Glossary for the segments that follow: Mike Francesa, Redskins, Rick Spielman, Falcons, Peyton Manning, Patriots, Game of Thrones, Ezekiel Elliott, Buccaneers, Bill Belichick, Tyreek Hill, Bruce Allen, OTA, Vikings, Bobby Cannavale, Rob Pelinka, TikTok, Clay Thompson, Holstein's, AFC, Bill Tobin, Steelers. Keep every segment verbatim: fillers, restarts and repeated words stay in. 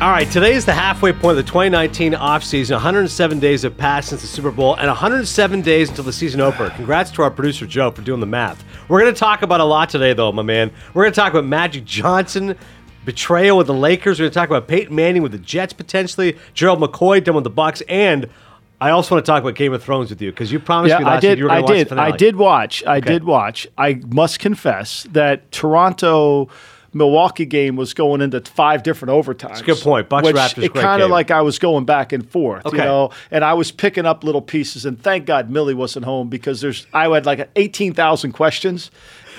All right, today is the halfway point of the twenty nineteen offseason. one hundred seven days have passed since the Super Bowl and one hundred seven days until the season opener. Congrats to our producer, Joe, for doing the math. We're going to talk about a lot today, though, my man. We're going to talk about Magic Johnson, betrayal with the Lakers. We're going to talk about Peyton Manning with the Jets, potentially. Gerald McCoy done with the Bucks. And I also want to talk about Game of Thrones with you, because you promised yeah, me last I did, week you were going to watch the finale. I did watch. I okay. did watch. I must confess that Toronto... Milwaukee game was going into five different overtimes. That's a good point. Bucks Raptors. It kind of like I was going back and forth, okay. you know, and I was picking up little pieces. And thank God Millie wasn't home, because there's I had like eighteen thousand questions.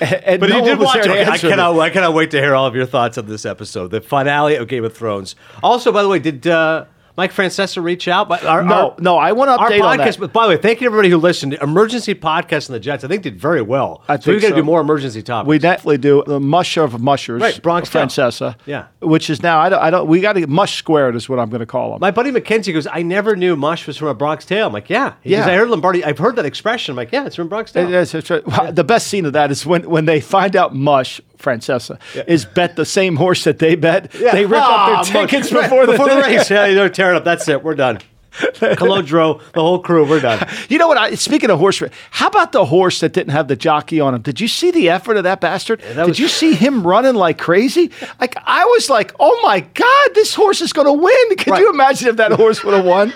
And but no you did watch it. I cannot. It. I cannot wait to hear all of your thoughts on this episode, the finale of Game of Thrones. Also, by the way, did. Uh, Mike Francesa reach out? But our, no, our, no, I want to update our podcast, on that. By the way, thank you everybody who listened. Emergency podcast on the Jets, I think, did very well. I so think we got to so. do more emergency topics. We definitely do. The mush of mushers, right? Bronx Tale, Francesa, yeah. Which is now I don't. I don't we got to mush squared is what I'm going to call him. My buddy McKenzie goes, I never knew mush was from a Bronx Tale. I'm like, yeah, he yeah. Goes, I heard Lombardi. I've heard that expression. I'm like, yeah, it's from Bronx Tale. It is, it's right. well, yeah. The best scene of that is when when they find out mush. Francesa yeah. is bet the same horse that they bet. Yeah. They rip oh, up their tickets much, before, before the, the race. Yeah, they're tearing up. That's it. We're done. Colodro, the whole crew, we're done. You know what? I, speaking of horse, how about the horse that didn't have the jockey on him? Did you see the effort of that bastard? Yeah, that Did was... you see him running like crazy? Like I was like, oh my God, this horse is going to win. Could right. you imagine if that horse would have won?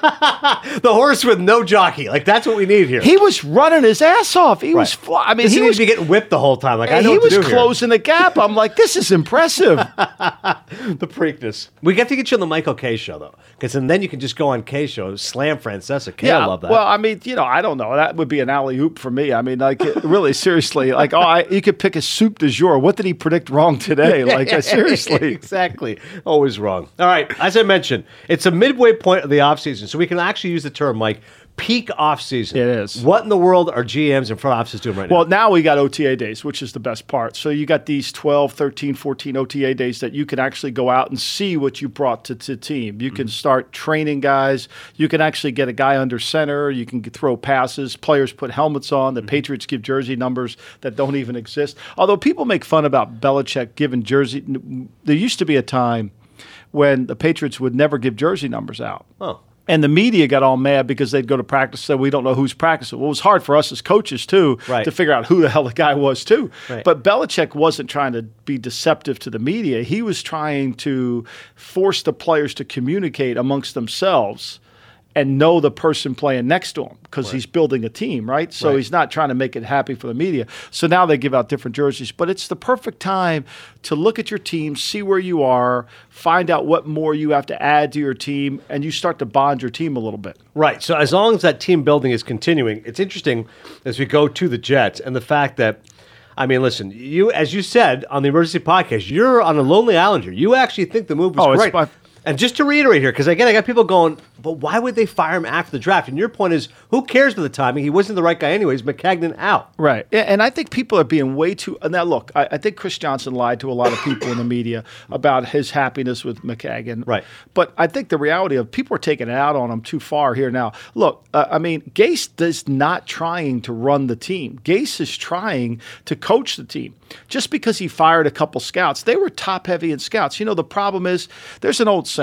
The horse with no jockey. Like that's what we need here. He was running his ass off. He right. was fly- I mean, this he was getting whipped the whole time. Like I know he what was to do closing here. The gap. I'm like, this is impressive. The Preakness. We got to get you on the Michael Kay show though, because and then you can just go on Kay show. Slam Francesa. Kay, yeah, I love that. Well, I mean, you know, I don't know. That would be an alley-oop for me. I mean, like, really, seriously. Like, oh, I, you could pick a soup du jour. What did he predict wrong today? Like, uh, seriously. Exactly. Always wrong. All right. As I mentioned, it's a midway point of the offseason, so we can actually use the term, Mike, peak offseason. It is. What in the world are G Ms and front offices doing right now? Well, now we got O T A days, which is the best part. So you got these twelve, thirteen, fourteen O T A days that you can actually go out and see what you brought to the team. You mm-hmm. can start training guys. You can actually get a guy under center. You can throw passes. Players put helmets on. The mm-hmm. Patriots give jersey numbers that don't even exist. Although people make fun about Belichick giving jersey. There used to be a time when the Patriots would never give jersey numbers out. Oh. And the media got all mad because they'd go to practice and so we don't know who's practicing. Well, it was hard for us as coaches, too, right. to figure out who the hell the guy was, too. Right. But Belichick wasn't trying to be deceptive to the media. He was trying to force the players to communicate amongst themselves and know the person playing next to him because right. he's building a team, right? So right. he's not trying to make it happy for the media. So now they give out different jerseys. But it's the perfect time to look at your team, see where you are, find out what more you have to add to your team, and you start to bond your team a little bit. Right. So as long as that team building is continuing, it's interesting as we go to the Jets and the fact that, I mean, listen, you as you said on the emergency podcast, you're on a lonely island here. You actually think the move was oh, great. It's by- And just to reiterate here, because again, I got people going, but why would they fire him after the draft? And your point is, who cares about the timing? He wasn't the right guy anyways. McCagnon out. Right. And I think people are being way too... Now, look, I, I think Chris Johnson lied to a lot of people in the media about his happiness with McCagnon. Right. But I think the reality of people are taking it out on him too far here now. Look, uh, I mean, Gase is not trying to run the team. Gase is trying to coach the team. Just because he fired a couple scouts, they were top-heavy in scouts. You know, the problem is, there's an old... saying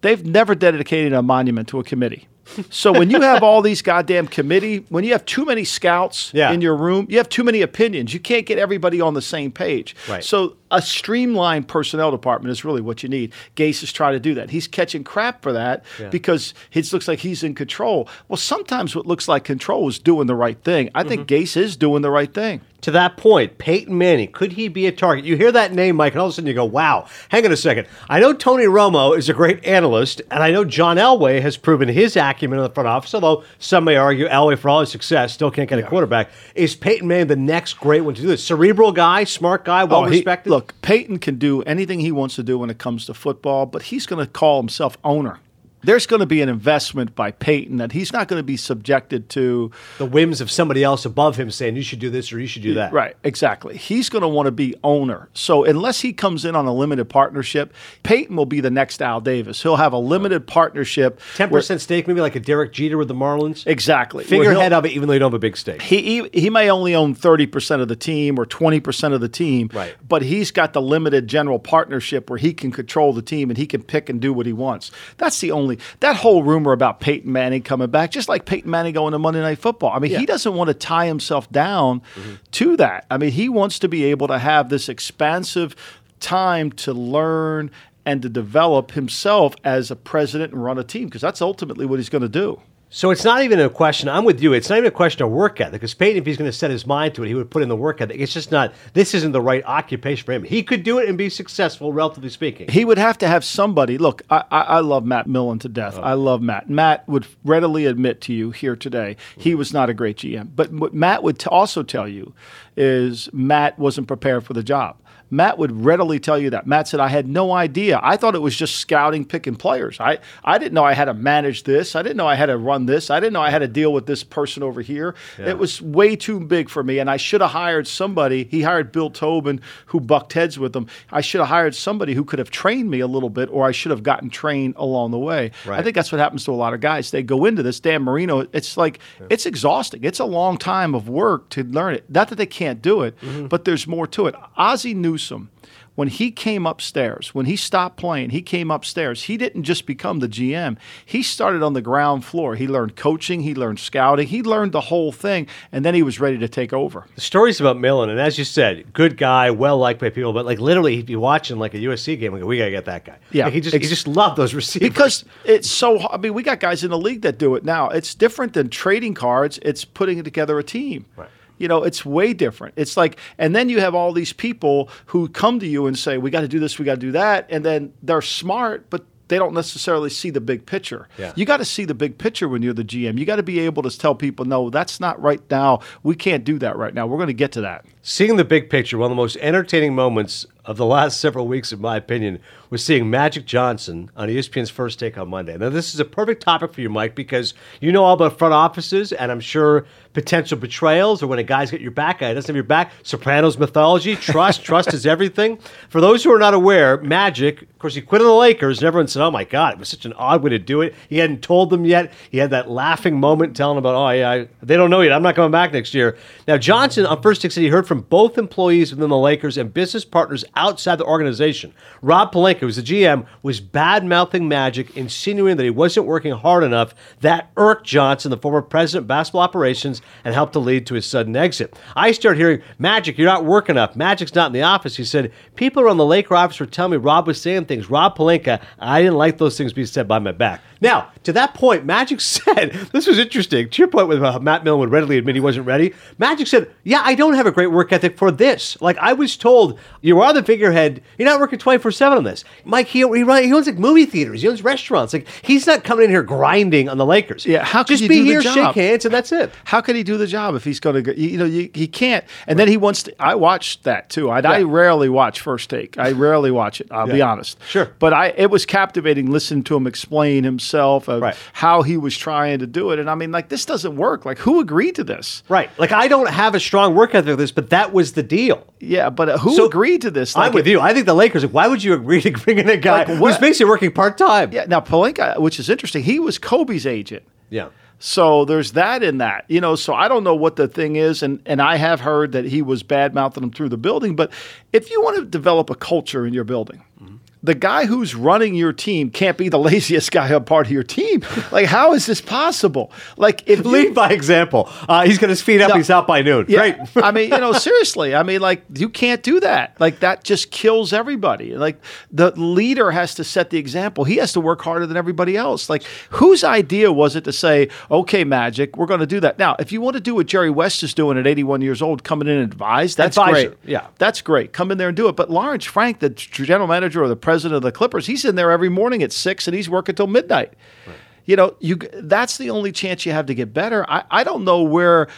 they've never dedicated a monument to a committee. So when you have all these goddamn committee, when you have too many scouts yeah. in your room, you have too many opinions. You can't get everybody on the same page. Right. So a streamlined personnel department is really what you need. Gase is trying to do that. He's catching crap for that yeah. because it looks like he's in control. Well, sometimes what looks like control is doing the right thing. I mm-hmm. think Gase is doing the right thing. To that point, Peyton Manning, could he be a target? You hear that name, Mike, and all of a sudden you go, wow, hang on a second. I know Tony Romo is a great analyst, and I know John Elway has proven his acumen in the front office, although some may argue Elway, for all his success, still can't get yeah. a quarterback. Is Peyton Manning the next great one to do this? Cerebral guy, smart guy, well-respected? Oh, he, look, Peyton can do anything he wants to do when it comes to football, but he's going to call himself owner. There's going to be an investment by Peyton that he's not going to be subjected to the whims of somebody else above him saying you should do this or you should do that. Right, exactly. He's going to want to be owner. So unless he comes in on a limited partnership, Peyton will be the next Al Davis. He'll have a limited partnership. ten percent where, stake, maybe like a Derek Jeter with the Marlins? Exactly. Figurehead of it, even though you don't have a big stake. He, he, he may only own thirty percent of the team or twenty percent of the team, right. but he's got the limited general partnership where he can control the team and he can pick and do what he wants. That's the only That whole rumor about Peyton Manning coming back, just like Peyton Manning going to Monday Night Football. I mean, yeah. he doesn't want to tie himself down mm-hmm. to that. I mean, he wants to be able to have this expansive time to learn and to develop himself as a president and run a team, because that's ultimately what he's going to do. So it's not even a question. I'm with you. It's not even a question of work ethic, because Peyton, if he's going to set his mind to it, he would put in the work ethic. It's just not, this isn't the right occupation for him. He could do it and be successful, relatively speaking. He would have to have somebody. Look, I, I, I love Matt Millen to death. Oh. I love Matt. Matt would readily admit to you here today, he was not a great G M. But what Matt would t- also tell you is Matt wasn't prepared for the job. Matt would readily tell you that. Matt said, I had no idea. I thought it was just scouting, picking players. I, I didn't know I had to manage this. I didn't know I had to run this. I didn't know I had to deal with this person over here. Yeah. It was way too big for me, and I should have hired somebody. He hired Bill Tobin, who bucked heads with him. I should have hired somebody who could have trained me a little bit, or I should have gotten trained along the way. Right. I think that's what happens to a lot of guys. They go into this. Dan Marino, it's like yeah. it's exhausting. It's a long time of work to learn it. Not that they can't do it, mm-hmm. but there's more to it. Ozzie knew Newsom, when he came upstairs, when he stopped playing, he came upstairs. He didn't just become the G M. He started on the ground floor. He learned coaching. He learned scouting. He learned the whole thing, and then he was ready to take over. The stories about Millen, and as you said, good guy, well-liked by people, but like literally he'd be watching like a U S C game and go, we got to get that guy. Yeah, like he, just, he just loved those receivers. Because it's so – I mean, we got guys in the league that do it now. It's different than trading cards. It's putting together a team. Right. You know, it's way different. It's like, and then you have all these people who come to you and say, we got to do this, we got to do that. And then they're smart, but they don't necessarily see the big picture. Yeah. You got to see the big picture when you're the G M. You got to be able to tell people, no, that's not right now. We can't do that right now. We're going to get to that. Seeing the big picture, one of the most entertaining moments of the last several weeks, in my opinion, was seeing Magic Johnson on E S P N's First Take on Monday. Now, this is a perfect topic for you, Mike, because you know all about front offices and I'm sure potential betrayals or when a guy's got your back, guy doesn't have your back, Sopranos mythology, trust, trust is everything. For those who are not aware, Magic, of course, he quit on the Lakers and everyone said, oh my God, it was such an odd way to do it. He hadn't told them yet. He had that laughing moment telling them about, oh yeah, I, they don't know yet. I'm not coming back next year. Now, Johnson on First Take said he heard from From both employees within the Lakers and business partners outside the organization. Rob Pelinka, who's the G M, was bad-mouthing Magic, insinuating that he wasn't working hard enough. That irked Johnson, the former president of basketball operations, and helped to lead to his sudden exit. I started hearing, Magic, you're not working enough. Magic's not in the office. He said, people around the Laker office were telling me Rob was saying things. Rob Pelinka, I didn't like those things being said by my back. Now, to that point, Magic said, this was interesting, to your point with uh, Matt Millen would readily admit he wasn't ready. Magic said, yeah, I don't have a great work ethic for this. Like, I was told, you are the figurehead, you're not working twenty-four seven on this. Mike, he, he, he owns like movie theaters, he owns restaurants. Like, he's not coming in here grinding on the Lakers. Yeah, how could Just you be do here, the job? Shake hands, and that's it. How could he do the job if he's going to go? You know, you, he can't. And right. then he wants to. I watched that too. I, yeah. I rarely watch First Take. I rarely watch it, I'll yeah. be honest. Sure. But I, it was captivating listening to him explain himself, of right. how he was trying to do it. And I mean, like, this doesn't work. Like, who agreed to this? Right. Like, I don't have a strong work ethic for this, but that was the deal. Yeah, but who so, agreed to this? Like, I'm with you. I think the Lakers, like, why would you agree to bring in a guy like who's basically working part-time? Yeah, now Pelinka, which is interesting, he was Kobe's agent. Yeah. So there's that in that, you know, so I don't know what the thing is. And, and I have heard that he was bad-mouthing him through the building. But if you want to develop a culture in your building, mm-hmm. the guy who's running your team can't be the laziest guy on part of your team. Like, how is this possible? Like, if lead you, by example, uh, he's going to speed up. No, he's out by noon. Yeah, great. I mean, you know, seriously. I mean, like, you can't do that. Like, that just kills everybody. Like, the leader has to set the example. He has to work harder than everybody else. Like, whose idea was it to say, "Okay, Magic, we're going to do that"? Now, if you want to do what Jerry West is doing at eighty-one years old, coming in and advise, that's Advisor. great. Yeah, that's great. Come in there and do it. But Lawrence Frank, the general manager or the president of the Clippers, he's in there every morning at six and he's working till midnight. Right. You know, you that's the only chance you have to get better. I, I don't know where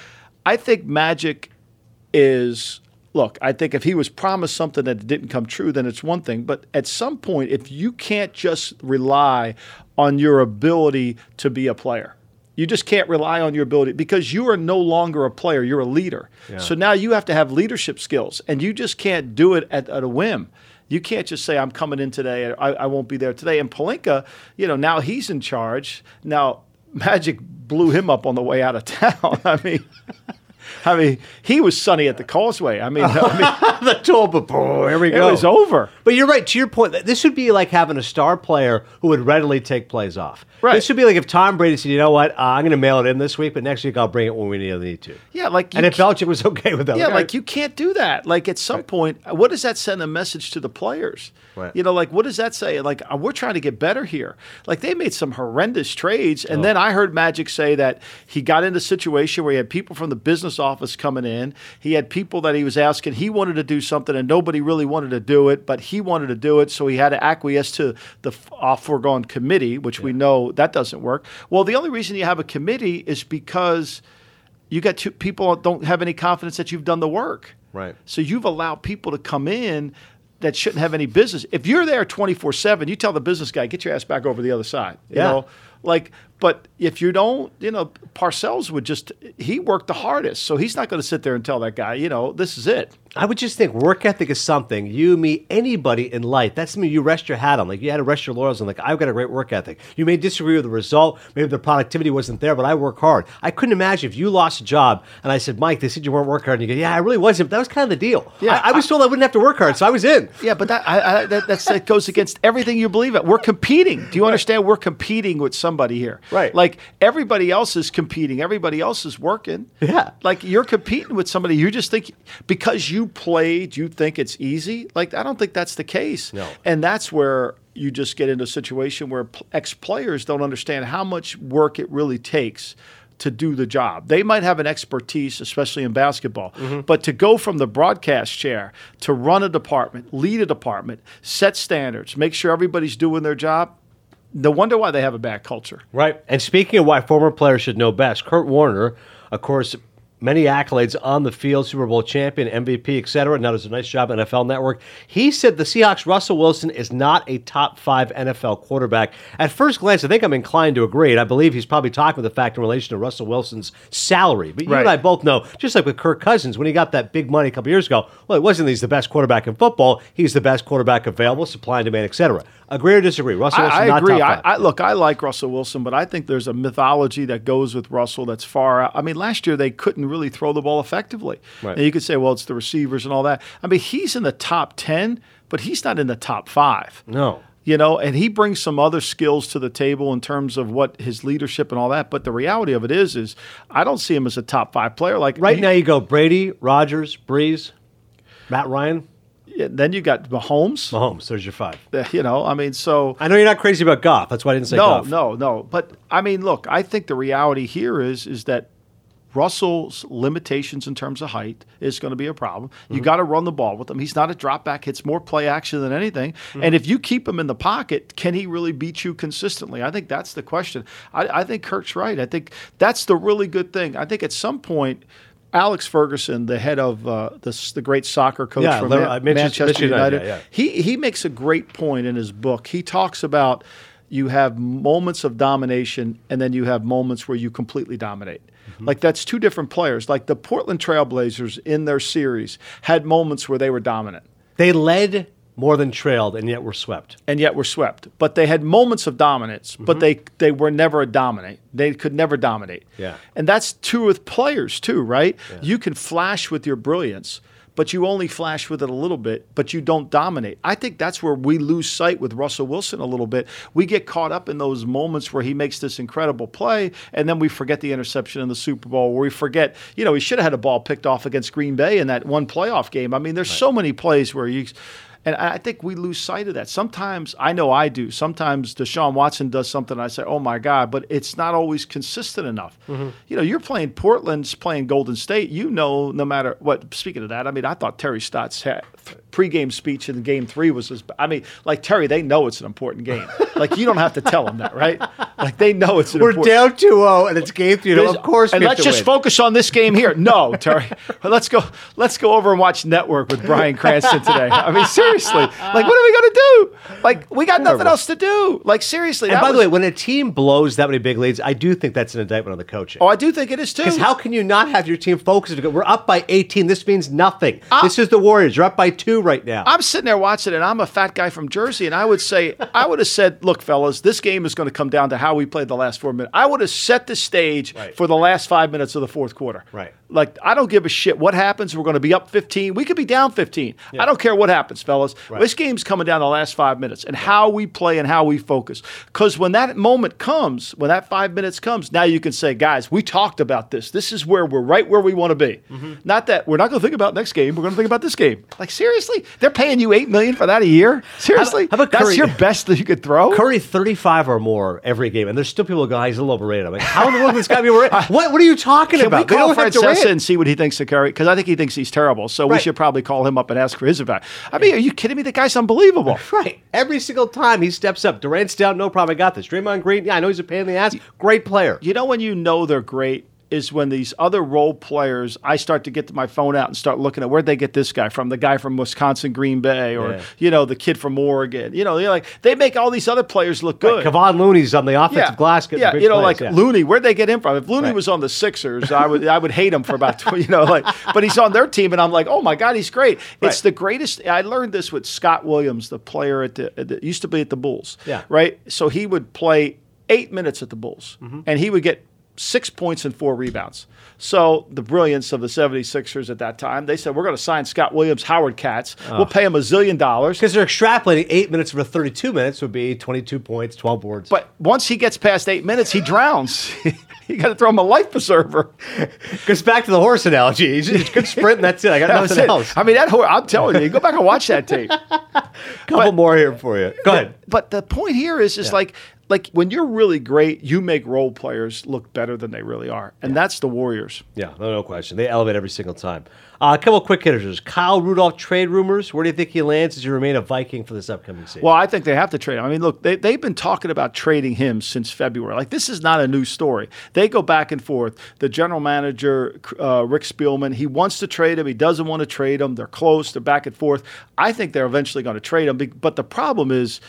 I think Magic is. Look, I think if he was promised something that didn't come true, then it's one thing. But at some point, if you can't just rely on your ability to be a player, you just can't rely on your ability because you are no longer a player. You're a leader. Yeah. So now you have to have leadership skills and you just can't do it at, at a whim. You can't just say, I'm coming in today, I, I won't be there today. And Pelinka, you know, now he's in charge. Now, Magic blew him up on the way out of town. I mean, I mean, he was sunny at the Causeway. I mean, I mean the Tulpa Bowl, here we go. It was over. But you're right, to your point, this would be like having a star player who would readily take plays off. Right. This would be like if Tom Brady said, you know what, uh, I'm going to mail it in this week, but next week I'll bring it when we need to. Yeah, like you and if Belichick was okay with that. Yeah, like, like you can't do that. Like at some right. point, what does that send a message to the players? Right. You know, like what does that say? Like we're trying to get better here. Like they made some horrendous trades, and oh. then I heard Magic say that he got into a situation where he had people from the business office coming in. He had people that he was asking. He wanted to do something, and nobody really wanted to do it, but he wanted to do it, so he had to acquiesce to the uh, foregone committee, which yeah. we know that doesn't work. Well, the only reason you have a committee is because you got two people don't have any confidence that you've done the work. Right. So you've allowed people to come in that shouldn't have any business. If you're there twenty-four seven, you tell the business guy, get your ass back over the other side. You yeah. know, like, but if you don't, you know, Parcells would just, he worked the hardest. So he's not going to sit there and tell that guy, you know, this is it. I would just think work ethic is something you meet anybody in life. That's something you rest your hat on. Like you had to rest your laurels on. Like I've got a great work ethic. You may disagree with the result. Maybe the productivity wasn't there, but I work hard. I couldn't imagine if you lost a job and I said, Mike, they said you weren't working hard. And you go, yeah, I really wasn't. But that was kind of the deal. Yeah, I, I was I, told I wouldn't have to work hard, so I was in. Yeah, but that, I, I, that, that's, that goes against everything you believe in. We're competing. Do you understand? We're competing with somebody here. Right. Like everybody else is competing. Everybody else is working. Yeah. Like you're competing with somebody. You just think because you played, you think it's easy? Like, I don't think that's the case. No. And that's where you just get into a situation where ex-players don't understand how much work it really takes to do the job. They might have an expertise, especially in basketball, mm-hmm. but to go from the broadcast chair to run a department, lead a department, set standards, make sure everybody's doing their job, no wonder why they have a bad culture. Right. And speaking of why former players should know best, Kurt Warner, of course, many accolades on the field, Super Bowl champion, M V P, et cetera. Now does a nice job at N F L Network. He said the Seahawks' Russell Wilson is not a top five N F L quarterback. At first glance, I think I'm inclined to agree, and I believe he's probably talking with the fact in relation to Russell Wilson's salary. But you right. and I both know, just like with Kirk Cousins, when he got that big money a couple years ago, well, it wasn't that he's the best quarterback in football. He's the best quarterback available, supply and demand, et cetera. Agree or disagree? Russell Wilson, I, I not agree. top five. I agree. Look, I like Russell Wilson, but I think there's a mythology that goes with Russell that's far out. I mean, last year they couldn't really throw the ball effectively. Right. And you could say, well, it's the receivers and all that. I mean, he's in the top ten, but he's not in the top five. No. You know, and he brings some other skills to the table in terms of what his leadership and all that. But the reality of it is, is I don't see him as a top five player. Like right he, now you go Brady, Rodgers, Breeze, Matt Ryan. Yeah, then you got Mahomes. Mahomes, there's your five. You know, I mean, so. I know you're not crazy about Goff. That's why I didn't say no, Goff. No, no, no. But, I mean, look, I think the reality here is, is that Russell's limitations in terms of height is going to be a problem. You mm-hmm. got to run the ball with him. He's not a drop back. It's more play action than anything. Mm-hmm. And if you keep him in the pocket, can he really beat you consistently? I think that's the question. I, I think Kirk's right. I think that's the really good thing. I think at some point, Alex Ferguson, the head of uh, the, the great soccer coach yeah, from Man- uh, Manchester, Manchester United, United yeah, yeah. he he makes a great point in his book. He talks about you have moments of domination and then you have moments where you completely dominate. Mm-hmm. Like, that's two different players. Like, the Portland Trailblazers in their series had moments where they were dominant. They led more than trailed, and yet were swept. And yet were swept. But they had moments of dominance, mm-hmm. but they they were never a dominant. They could never dominate. Yeah. And that's true with players, too, right? Yeah. You can flash with your brilliance, but you only flash with it a little bit, but you don't dominate. I think that's where we lose sight with Russell Wilson a little bit. We get caught up in those moments where he makes this incredible play, and then we forget the interception in the Super Bowl, where we forget, you know, he should have had a ball picked off against Green Bay in that one playoff game. I mean, there's right. so many plays where you – and I think we lose sight of that. Sometimes, I know I do, sometimes Deshaun Watson does something and I say, oh, my God, but it's not always consistent enough. Mm-hmm. You know, you're playing Portland's playing Golden State. You know, no matter what, speaking of that, I mean, I thought Terry Stott's pregame speech in game three was, as, I mean, like, Terry, they know it's an important game. Like, you don't have to tell them that, right? Like, they know it's an We're important game. We're down two oh and it's game three. Of course we have to win. And let's just focus on this game here. No, Terry. Let's go, let's go over and watch Network with Bryan Cranston today. I mean, seriously. Seriously, like, what are we going to do? Like, we got nothing else to do. Like, seriously. And by was... the way, when a team blows that many big leads, I do think that's an indictment on the coaching. Oh, I do think it is, too. Because how can you not have your team focused? We're up by eighteen. This means nothing. I'm... This is the Warriors. You're up by two right now. I'm sitting there watching it, and I'm a fat guy from Jersey, and I would say, I would have said, look, fellas, this game is going to come down to how we played the last four minutes. I would have set the stage right. for the last five minutes of the fourth quarter. Right. Like, I don't give a shit what happens. We're going to be up fifteen. We could be down fifteen. Yeah. I don't care what happens, fellas. Right. This game's coming down the last five minutes and right. how we play and how we focus. Because when that moment comes, when that five minutes comes, now you can say, guys, we talked about this. This is where we're right where we want to be. Mm-hmm. Not that we're not going to think about next game. We're going to think about this game. Like, seriously? They're paying you eight million dollars for that a year? Seriously? How about, how about Curry? That's your best that you could throw? Curry, thirty-five or more every game. And there's still people who go, he's a little overrated. I'm like, how in the world is this guy be overrated? What, what are you talking can about? Can we call Francesa and see what he thinks of Curry? Because I think he thinks he's terrible. So right. we should probably call him up and ask for his advice. I mean, are you kidding me? The guy's unbelievable. Right. Every single time he steps up. Durant's down. No problem. I got this. Draymond Green. Yeah, I know he's a pain in the ass. Great player. You know when you know they're great is when these other role players, I start to get my phone out and start looking at where'd they get this guy from? The guy from Wisconsin, Green Bay, or, yeah. you know, the kid from Oregon. You know, they're like, they make all these other players look good. Like Kevon Looney's on the offensive yeah. glass. Yeah, you know, plays. like yeah. Looney, where'd they get him from? If Looney right. was on the Sixers, I would I would hate him for about, you know, like, but he's on their team, and I'm like, oh, my God, he's great. Right. It's the greatest. I learned this with Scott Williams, the player at the, that used to be at the Bulls, yeah. right? So he would play eight minutes at the Bulls, mm-hmm. and he would get six points and four rebounds. So the brilliance of the 76ers at that time, they said, we're going to sign Scott Williams, Howard Katz. Oh. We'll pay him a zillion dollars. Because they're extrapolating eight minutes for thirty-two minutes would be twenty-two points, twelve boards. But once he gets past eight minutes, he drowns. You got to throw him a life preserver. Because back to the horse analogy, he's just good sprint and that's it. I got nothing it. else. I mean, that horse, I'm telling you, go back and watch that tape. Couple but, more here for you. Go ahead. But the point here is, is yeah. like, Like, when you're really great, you make role players look better than they really are. And yeah. that's the Warriors. Yeah, no, no question. They elevate every single time. Uh, a couple quick hitters. Kyle Rudolph trade rumors. Where do you think he lands? Does he remain a Viking for this upcoming season? Well, I think they have to trade him. I mean, look, they, they've been talking about trading him since February. Like, this is not a new story. They go back and forth. The general manager, uh, Rick Spielman, he wants to trade him. He doesn't want to trade him. They're close. They're back and forth. I think they're eventually going to trade him. But the problem is,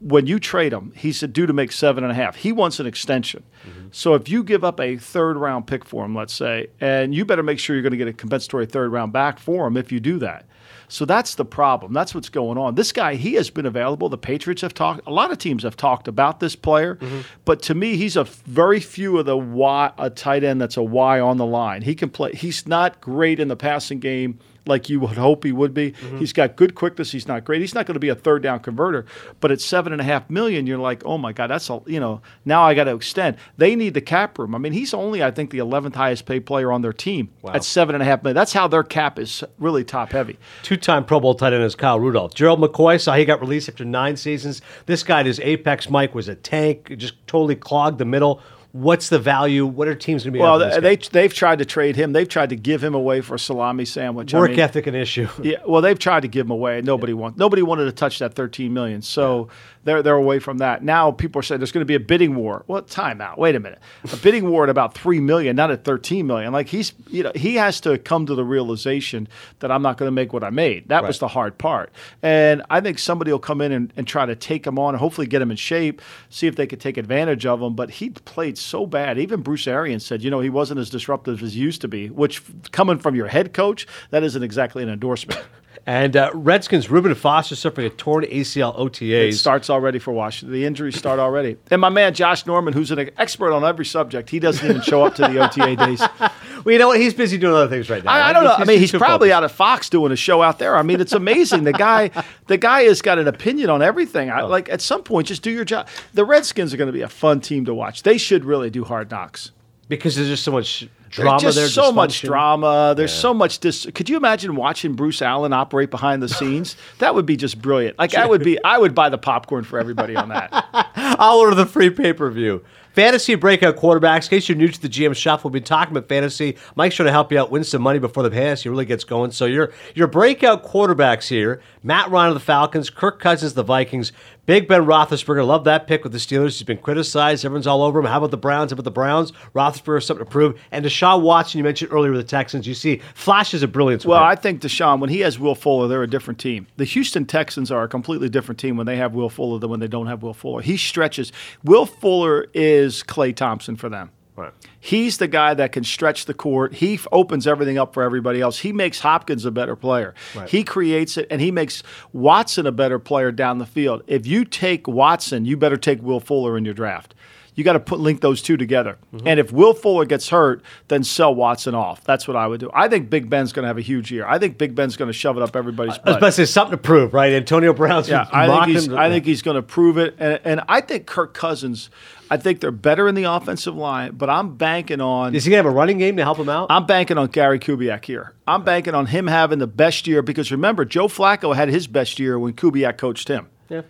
when you trade him, he's due to make seven and a half. He wants an extension. Mm-hmm. So if you give up a third-round pick for him, let's say, and you better make sure you're going to get a compensatory third round back for him if you do that. So that's the problem. That's what's going on. This guy, he has been available. The Patriots have talked. A lot of teams have talked about this player. Mm-hmm. But to me, he's a very few of the Y, a tight end that's a Y on the line. He can play. He's not great in the passing game like you would hope he would be. Mm-hmm. He's got good quickness. He's not great. He's not going to be a third down converter. But at seven and a half million, you're like, oh my God, that's a, you know, now I got to extend. They need the cap room. I mean, he's only, I think, the eleventh highest paid player on their team wow. at seven and a half million. That's how their cap is really top heavy. Two-time Pro Bowl tight end is Kyle Rudolph. Gerald McCoy, saw he got released after nine seasons. This guy at his apex, Mike, was a tank. Just totally clogged the middle. What's the value? What are teams going to be? Well, this they game? they've tried to trade him. They've tried to give him away for a salami sandwich. Work I mean, ethic an issue. Yeah. Well, they've tried to give him away. Nobody yeah. wants. Nobody wanted to touch that thirteen million dollars. So yeah. they're they're away from that. Now people are saying there's going to be a bidding war. Well, timeout. Wait a minute. A bidding war at about three million dollars, not at thirteen million dollars. Like he's, you know, he has to come to the realization that I'm not going to make what I made. That right. was the hard part. And I think somebody will come in and, and try to take him on. And hopefully, get him in shape. See if they could take advantage of him. But he played so bad. Even Bruce Arians said, you know, he wasn't as disruptive as he used to be, which coming from your head coach, that isn't exactly an endorsement. And uh, Redskins, Ruben Foster suffering a torn A C L O T As. It starts already for Washington. The injuries start already. And my man, Josh Norman, who's an expert on every subject, he doesn't even show up to the O T A days. Well, you know what? He's busy doing other things right now. I, I don't know. He's, I mean, he's, he's probably focused out of Fox doing a show out there. I mean, it's amazing. The guy the guy has got an opinion on everything. I, oh. Like, at some point, just do your job. The Redskins are going to be a fun team to watch. They should really do Hard Knocks. Because there's just so much drama there. There's so much drama. There's yeah. so much. Dis- Could you imagine watching Bruce Allen operate behind the scenes? That would be just brilliant. Like, I would be, I would buy the popcorn for everybody on that. I'll order the free pay-per-view. Fantasy breakout quarterbacks. In case you're new to the G M shop, we'll be talking about fantasy. Mike's trying to help you out, win some money before the fantasy really gets going. So your your breakout quarterbacks here: Matt Ryan of the Falcons, Kirk Cousins of the Vikings, Big Ben Roethlisberger. Love that pick with the Steelers. He's been criticized. Everyone's all over him. How about the Browns? How about the Browns? Roethlisberger, something to prove. And Deshaun Watson, you mentioned earlier with the Texans. You see flashes of brilliance. Well, I think Deshaun, when he has Will Fuller, they're a different team. The Houston Texans are a completely different team when they have Will Fuller than when they don't have Will Fuller. He stretches. Will Fuller is is Clay Thompson for them. Right. He's the guy that can stretch the court. He f- opens everything up for everybody else. He makes Hopkins a better player. Right. He creates it, and he makes Watson a better player down the field. If you take Watson, you better take Will Fuller in your draft. You got to put link those two together. Mm-hmm. And if Will Fuller gets hurt, then sell Watson off. That's what I would do. I think Big Ben's going to have a huge year. I think Big Ben's going to shove it up everybody's butt. But there's something to prove, right? Antonio Brown's yeah, I think he's, him. I think he's going to prove it. And, and I think Kirk Cousins, I think they're better in the offensive line, but I'm banking on... Is he going to have a running game to help him out? I'm banking on Gary Kubiak here. I'm banking on him having the best year because, remember, Joe Flacco had his best year when Kubiak coached him. Yeah.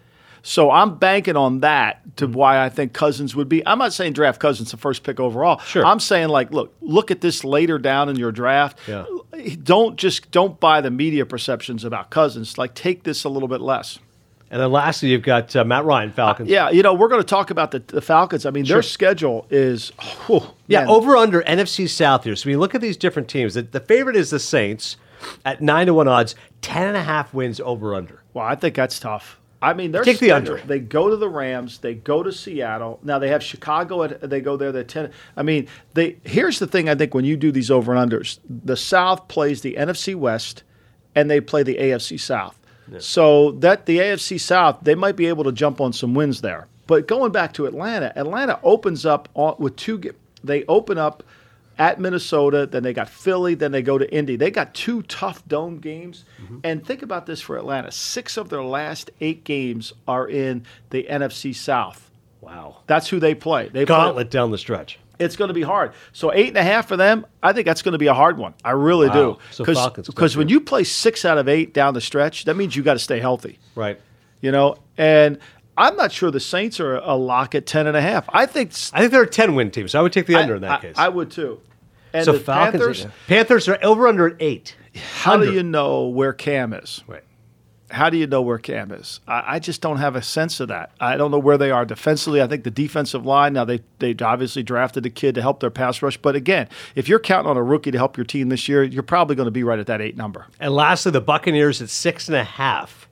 So I'm banking on that to why I think Cousins would be. I'm not saying draft Cousins the first pick overall. Sure. I'm saying, like, look, look at this later down in your draft. Yeah. Don't just don't buy the media perceptions about Cousins. Like, take this a little bit less. And then lastly, you've got uh, Matt Ryan, Falcons. Uh, yeah, you know, we're going to talk about the, the Falcons. I mean, sure. Their schedule is... Oh, yeah, man. Over under N F C South here. So when you look at these different teams, the, the favorite is the Saints at nine to one odds, ten and a half wins over under. Well, I think that's tough. I mean, they're take the under. They go to the Rams. They go to Seattle. Now they have Chicago. At, they go there. They're ten. I mean, they. Here's the thing. I think when you do these over and unders, the South plays the N F C West, and they play the A F C South. Yeah. So that the A F C South, they might be able to jump on some wins there. But going back to Atlanta, Atlanta opens up on, with two. They open up at Minnesota, then they got Philly, then they go to Indy. They got two tough dome games. Mm-hmm. And think about this for Atlanta. Six of their last eight games are in the N F C South. Wow. That's who they play. They Gauntlet play. Down the stretch. It's going to be hard. So eight and a half for them, I think that's going to be a hard one. I really wow. do. Because so when you play six out of eight down the stretch, that means you got to stay healthy. Right. You know, and I'm not sure the Saints are a lock at ten and a half. I think I think they're a ten-win team, so I would take the under I, in that I, case. I would too. And so the Falcons Panthers, are, Panthers are over under at eight. How under. do you know where Cam is? Right. How do you know where Cam is? I, I just don't have a sense of that. I don't know where they are defensively. I think the defensive line, now they they obviously drafted a kid to help their pass rush. But again, if you're counting on a rookie to help your team this year, you're probably going to be right at that eight number. And lastly, the Buccaneers at six and a half.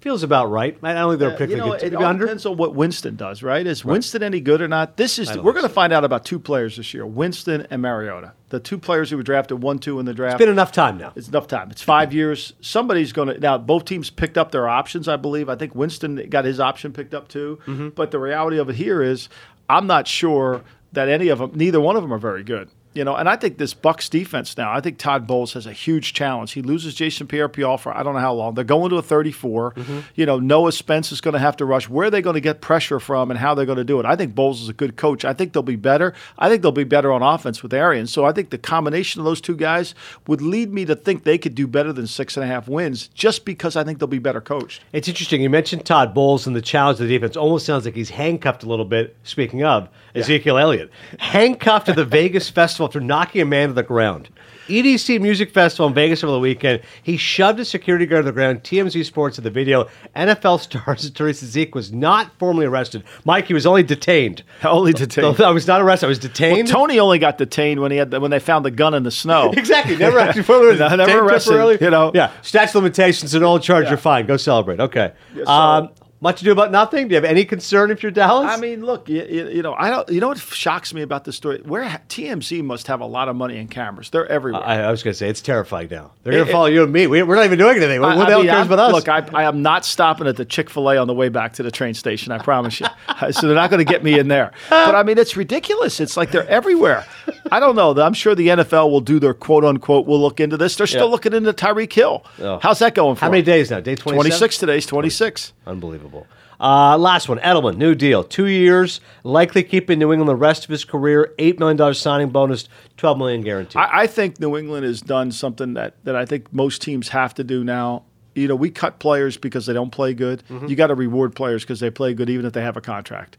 Feels about right. I don't think they're particularly uh, you know, good. It all under? depends on what Winston does, right? Is right. Winston any good or not? This is the, we're going to so. find out about two players this year: Winston and Mariota, the two players who were drafted one, two in the draft. It's been enough time now. It's enough time. It's five years. Somebody's going to now. Both teams picked up their options, I believe. I think Winston got his option picked up too. Mm-hmm. But the reality of it here is, I'm not sure that any of them, neither one of them, are very good. You know, and I think this Bucs defense now, I think Todd Bowles has a huge challenge. He loses Jason Pierre-Paul for I don't know how long. They're going to a thirty-four. Mm-hmm. You know, Noah Spence is going to have to rush. Where are they going to get pressure from and how they're going to do it? I think Bowles is a good coach. I think they'll be better. I think they'll be better on offense with Arians. So I think the combination of those two guys would lead me to think they could do better than six and a half wins just because I think they'll be better coached. It's interesting. You mentioned Todd Bowles and the challenge of the defense. Almost sounds like he's handcuffed a little bit, speaking of, Ezekiel yeah. Elliott. Handcuffed to the Vegas Festival after knocking a man to the ground. E D C Music Festival in Vegas over the weekend. He shoved a security guard to the ground. T M Z Sports had the video. N F L stars Teresa Zeke was not formally arrested. Mike, he was only detained. Only detained. I was not arrested. I was detained. Well, Tony only got detained when he had the, when they found the gun in the snow. Exactly. Never arrested. no, never arrested. You know. Yeah. Statute limitations and all charge. Yeah. You're fine. Go celebrate. Okay. Yes, um, Much Ado About Nothing? Do you have any concern if you're Dallas? I mean, look, you, you, you know, I don't. You know what shocks me about this story? Where T M Z must have a lot of money in cameras. They're everywhere. I, I was going to say it's terrifying now. They're going to follow it, you and me. We, we're not even doing anything. I, what the hell cares about us? Look, I, I am not stopping at the Chick-fil-A on the way back to the train station. I promise you. So they're not going to get me in there. But I mean, it's ridiculous. It's like they're everywhere. I don't know. I'm sure the N F L will do their quote unquote. We'll look into this. They're still yeah. looking into Tyreek Hill. Oh. How's that going for? How many him? days now? Day twenty-seven? twenty-six. Today's twenty-six. Unbelievable. Uh, last one, Edelman, new deal, two years, likely keeping New England the rest of his career, eight million dollars signing bonus, twelve million dollars guaranteed. I, I think New England has done something that, that I think most teams have to do now. You know, we cut players because they don't play good. Mm-hmm. You got to reward players because they play good even if they have a contract.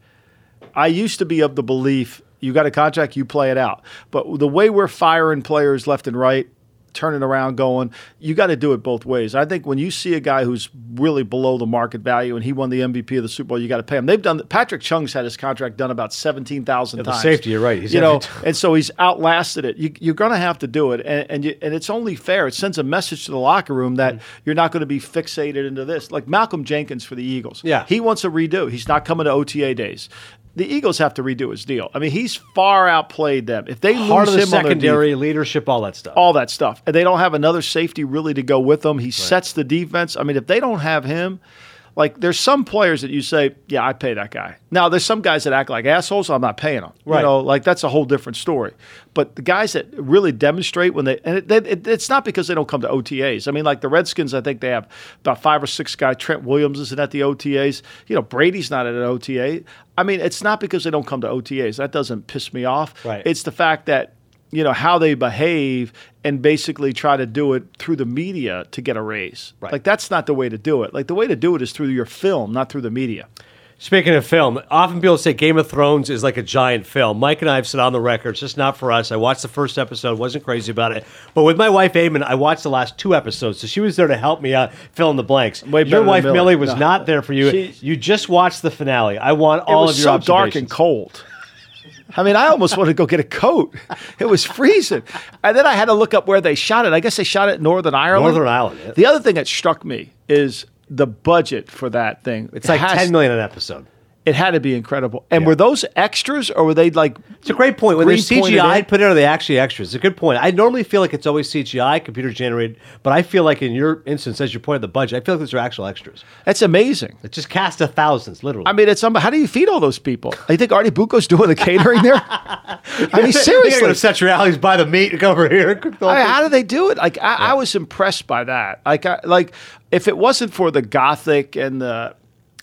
I used to be of the belief you got a contract, you play it out. But the way we're firing players left and right, turning around going, you got to do it both ways. I think when you see a guy who's really below the market value and he won the M V P of the Super Bowl, you got to pay him. They've done – Patrick Chung's had his contract done about seventeen thousand yeah, times. The safety, you're right. He's you know, and so he's outlasted it. You, you're going to have to do it, and and, you, and it's only fair. It sends a message to the locker room that mm-hmm. you're not going to be fixated into this. Like Malcolm Jenkins for the Eagles. Yeah. He wants a redo. He's not coming to O T A days. The Eagles have to redo his deal. I mean, he's far outplayed them. If they Heart lose of the him secondary, on their de- leadership, all that stuff. All that stuff. And they don't have another safety really to go with them. He right. sets the defense. I mean, if they don't have him, like there's some players that you say, yeah, I pay that guy. Now, there's some guys that act like assholes. I'm not paying them. Right. You know, like that's a whole different story. But the guys that really demonstrate when they – and it, it, it's not because they don't come to O T As. I mean, like the Redskins, I think they have about five or six guys. Trent Williams isn't at the O T As. You know, Brady's not at an O T A. I mean, it's not because they don't come to O T As. That doesn't piss me off. Right. It's the fact that, you know, how they behave and basically try to do it through the media to get a raise. Right. Like, that's not the way to do it. Like, the way to do it is through your film, not through the media. Speaking of film, often people say Game of Thrones is like a giant film. Mike and I have said on the record, it's just not for us. I watched the first episode, wasn't crazy about it. But with my wife, Eamon, I watched the last two episodes, so she was there to help me out, fill in the blanks. Your wife, Millie, Millie was no. not there for you. She's, you just watched the finale. I want all of your observations. It was so dark and cold. I mean, I almost wanted to go get a coat. It was freezing. And then I had to look up where they shot it. I guess they shot it in Northern Ireland. Northern Ireland, yeah. The other thing that struck me is the budget for that thing. It's it like ten million dollars an episode. It had to be incredible. And yeah. were those extras or were they like... It's a great point. When they C G I put in, are they actually extras? It's a good point. I normally feel like it's always C G I, computer generated, but I feel like in your instance, as you pointed the budget, I feel like those are actual extras. That's amazing. It's just cast of thousands, literally. I mean, it's um, how do you feed all those people? You think Artie Bucco's doing the catering there? I mean, seriously. Set your alleys, buy the meat, go over here. I, how do they do it? Like, I, yeah. I was impressed by that. Like, I, like, if it wasn't for the gothic and the...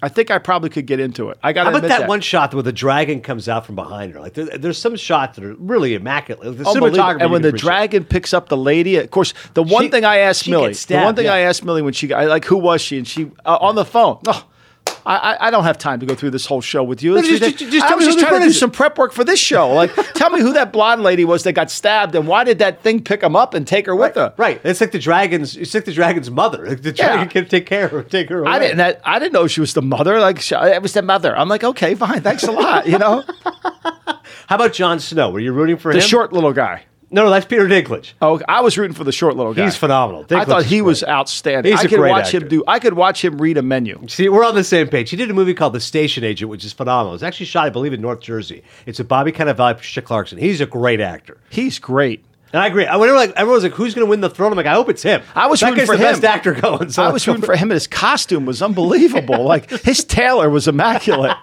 I think I probably could get into it. I got to admit that. How about that one shot where the dragon comes out from behind her? Like there, There's some shots that are really immaculate. The cinematography, and when the dragon picks up the lady, of course, the one she, thing I asked Millie, stabbed, the one thing yeah. I asked Millie when she got, like, who was she? And she, uh, on the phone, oh, I, I don't have time to go through this whole show with you. Just, just, just, just I was just trying to do some prep work for this show. Like, tell me who that blonde lady was that got stabbed, and why did that thing pick him up and take her with right, her? Right. It's like the dragon's. It's like the dragon's mother. Like the dragon yeah. can take care of her, take her away. I didn't. I, I didn't know she was the mother. Like she, it was the mother. I'm like, okay, fine, thanks a lot. You know. How about Jon Snow? Were you rooting for the him? The short little guy. No, no, that's Peter Dinklage. Oh, okay. I was rooting for the short little guy. He's phenomenal. Dinklage I thought he was outstanding. He's I could a great watch actor. him do. I could watch him read a menu. See, we're on the same page. He did a movie called The Station Agent, which is phenomenal. It's actually shot, I believe, in North Jersey. It's a Bobby Cannavale, Patricia Clarkson. He's a great actor. He's great. And I agree. I whenever like everyone's like, who's going to win the throne? I'm like, I hope it's him. I was that rooting for the him. Best actor going. So I was rooting for him, and his costume was unbelievable. Like his tailor was immaculate.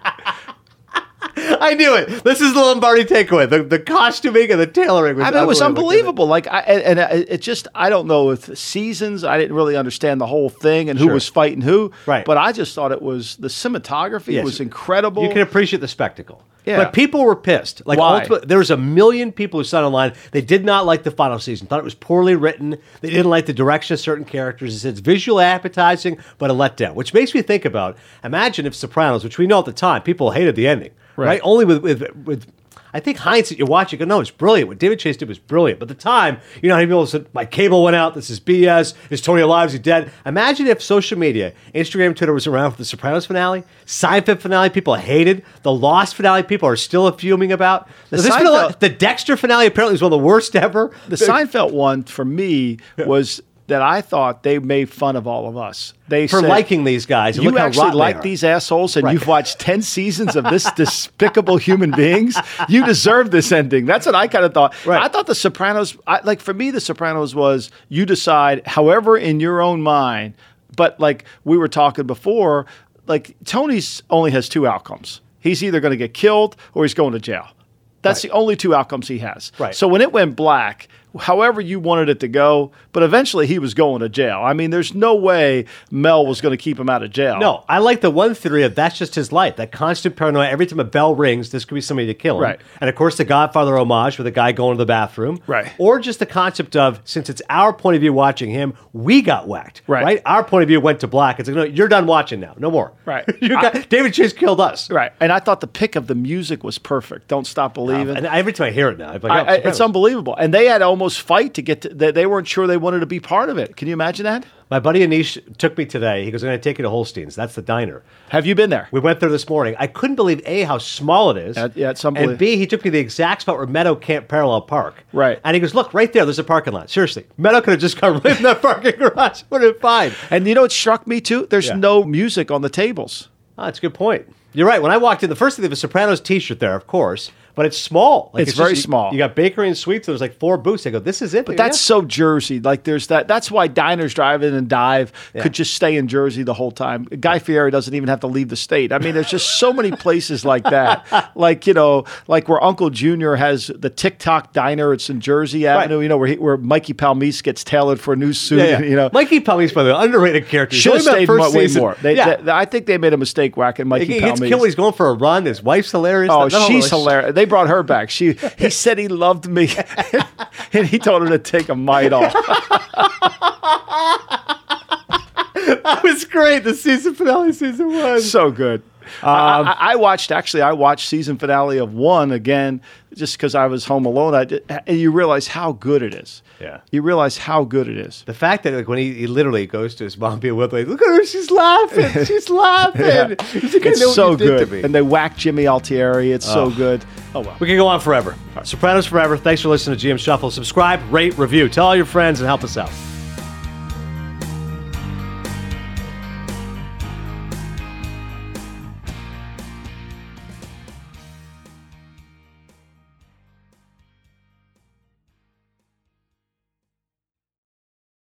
I knew it. This is the Lombardi takeaway. The, the costuming and the tailoring. Was I mean, it was unbelievable. Like, I, and, and it just, I don't know if seasons, I didn't really understand the whole thing and sure. who was fighting who. Right. But I just thought it was, the cinematography yes. was incredible. You can appreciate the spectacle. Yeah. But people were pissed. Like, why? There was a million people who signed online. They did not like the final season. Thought it was poorly written. They didn't like the direction of certain characters. They said it's visually appetizing, but a letdown. Which makes me think about, imagine if Sopranos, which we know at the time, people hated the ending. Right. right? Only with, with, with I think hindsight, you watch it, you go, no, it's brilliant. What David Chase did was brilliant. But at the time, you know how many people said, my cable went out, this is B S, is Tony alive, is he dead? Imagine if social media, Instagram, Twitter was around for the Sopranos finale, Seinfeld finale people hated, the Lost finale people are still fuming about. The, so Seinfeld, lot, the Dexter finale apparently is one of the worst ever. The Seinfeld one, for me, was that I thought they made fun of all of us. They For said, liking these guys. You look actually how like these assholes, and right. you've watched ten seasons of this despicable human beings. You deserve this ending. That's what I kind of thought. Right. I thought The Sopranos, I, like for me, The Sopranos was you decide however in your own mind. But like we were talking before, like Tony's only has two outcomes. He's either going to get killed or he's going to jail. That's right. the only two outcomes he has. Right. So when it went black, however you wanted it to go, but eventually he was going to jail. I mean, there's no way Mel was going to keep him out of jail. No, I like the one theory of that's just his life, that constant paranoia. Every time a bell rings, this could be somebody to kill him. Right. And, of course, the Godfather homage with a guy going to the bathroom. Right. Or just the concept of, since it's our point of view watching him, we got whacked. Right. right? Our point of view went to black. It's like, no, you're done watching now. No more. Right. you got, I, David Chase killed us. Right. And I thought the pick of the music was perfect. Don't Stop Believing. Um, and every time I hear it now, I'm like, oh, I, I, it's unbelievable. And they had almost... almost fight to get to, they weren't sure they wanted to be part of it. Can you imagine that? My buddy Anish took me today. He goes, I'm going to take you to Holstein's. That's the diner. Have you been there? We went there this morning. I couldn't believe, A, how small it is. Uh, yeah, it's unbelievable. And B, he took me to the exact spot where Meadow can't parallel park. Right. And he goes, look, right there, there's a parking lot. Seriously. Meadow could have just come right in that parking garage. What did it find? And you know what struck me too? There's yeah. no music on the tables. Oh, that's a good point. You're right. When I walked in, the first thing, they have a Sopranos t-shirt there, of course. But it's small. Like it's, it's very just, small. You got bakery and sweets. There's like four booths. I go, this is it. But that's yeah. so Jersey. Like there's that. That's why Diners, Drive-In, and Dive yeah. could just stay in Jersey the whole time. Guy Fieri doesn't even have to leave the state. I mean, there's just so many places like that. Like, you know, like where Uncle Junior has the TikTok Diner. It's in Jersey right. Avenue, you know, where he, where Mikey Palmese gets tailored for a new suit. Yeah, yeah. You know, Mikey Palmese, by the way, underrated character. Should have stayed first way season. More. They, yeah. they, I think they made a mistake whacking Mikey he, Palmese. He gets killed. He's going for a run. His wife's hilarious. Oh, no, she's hilarious. They brought her back. She he said he loved me, and he told her to take a mite off. That was great. The season finale, season one, so good. Um, I, I watched actually. I watched season finale of one again, just because I was home alone. I did, and you realize how good it is. Yeah, you realize how good it is. The fact that like when he, he literally goes to his mom being with, like, look at her, she's laughing, she's laughing. yeah. It's so good. And they whack Jimmy Altieri. It's oh. so good. Oh wow, we can go on forever. Right. Sopranos forever. Thanks for listening to G M Shuffle. Subscribe, rate, review, tell all your friends, and help us out.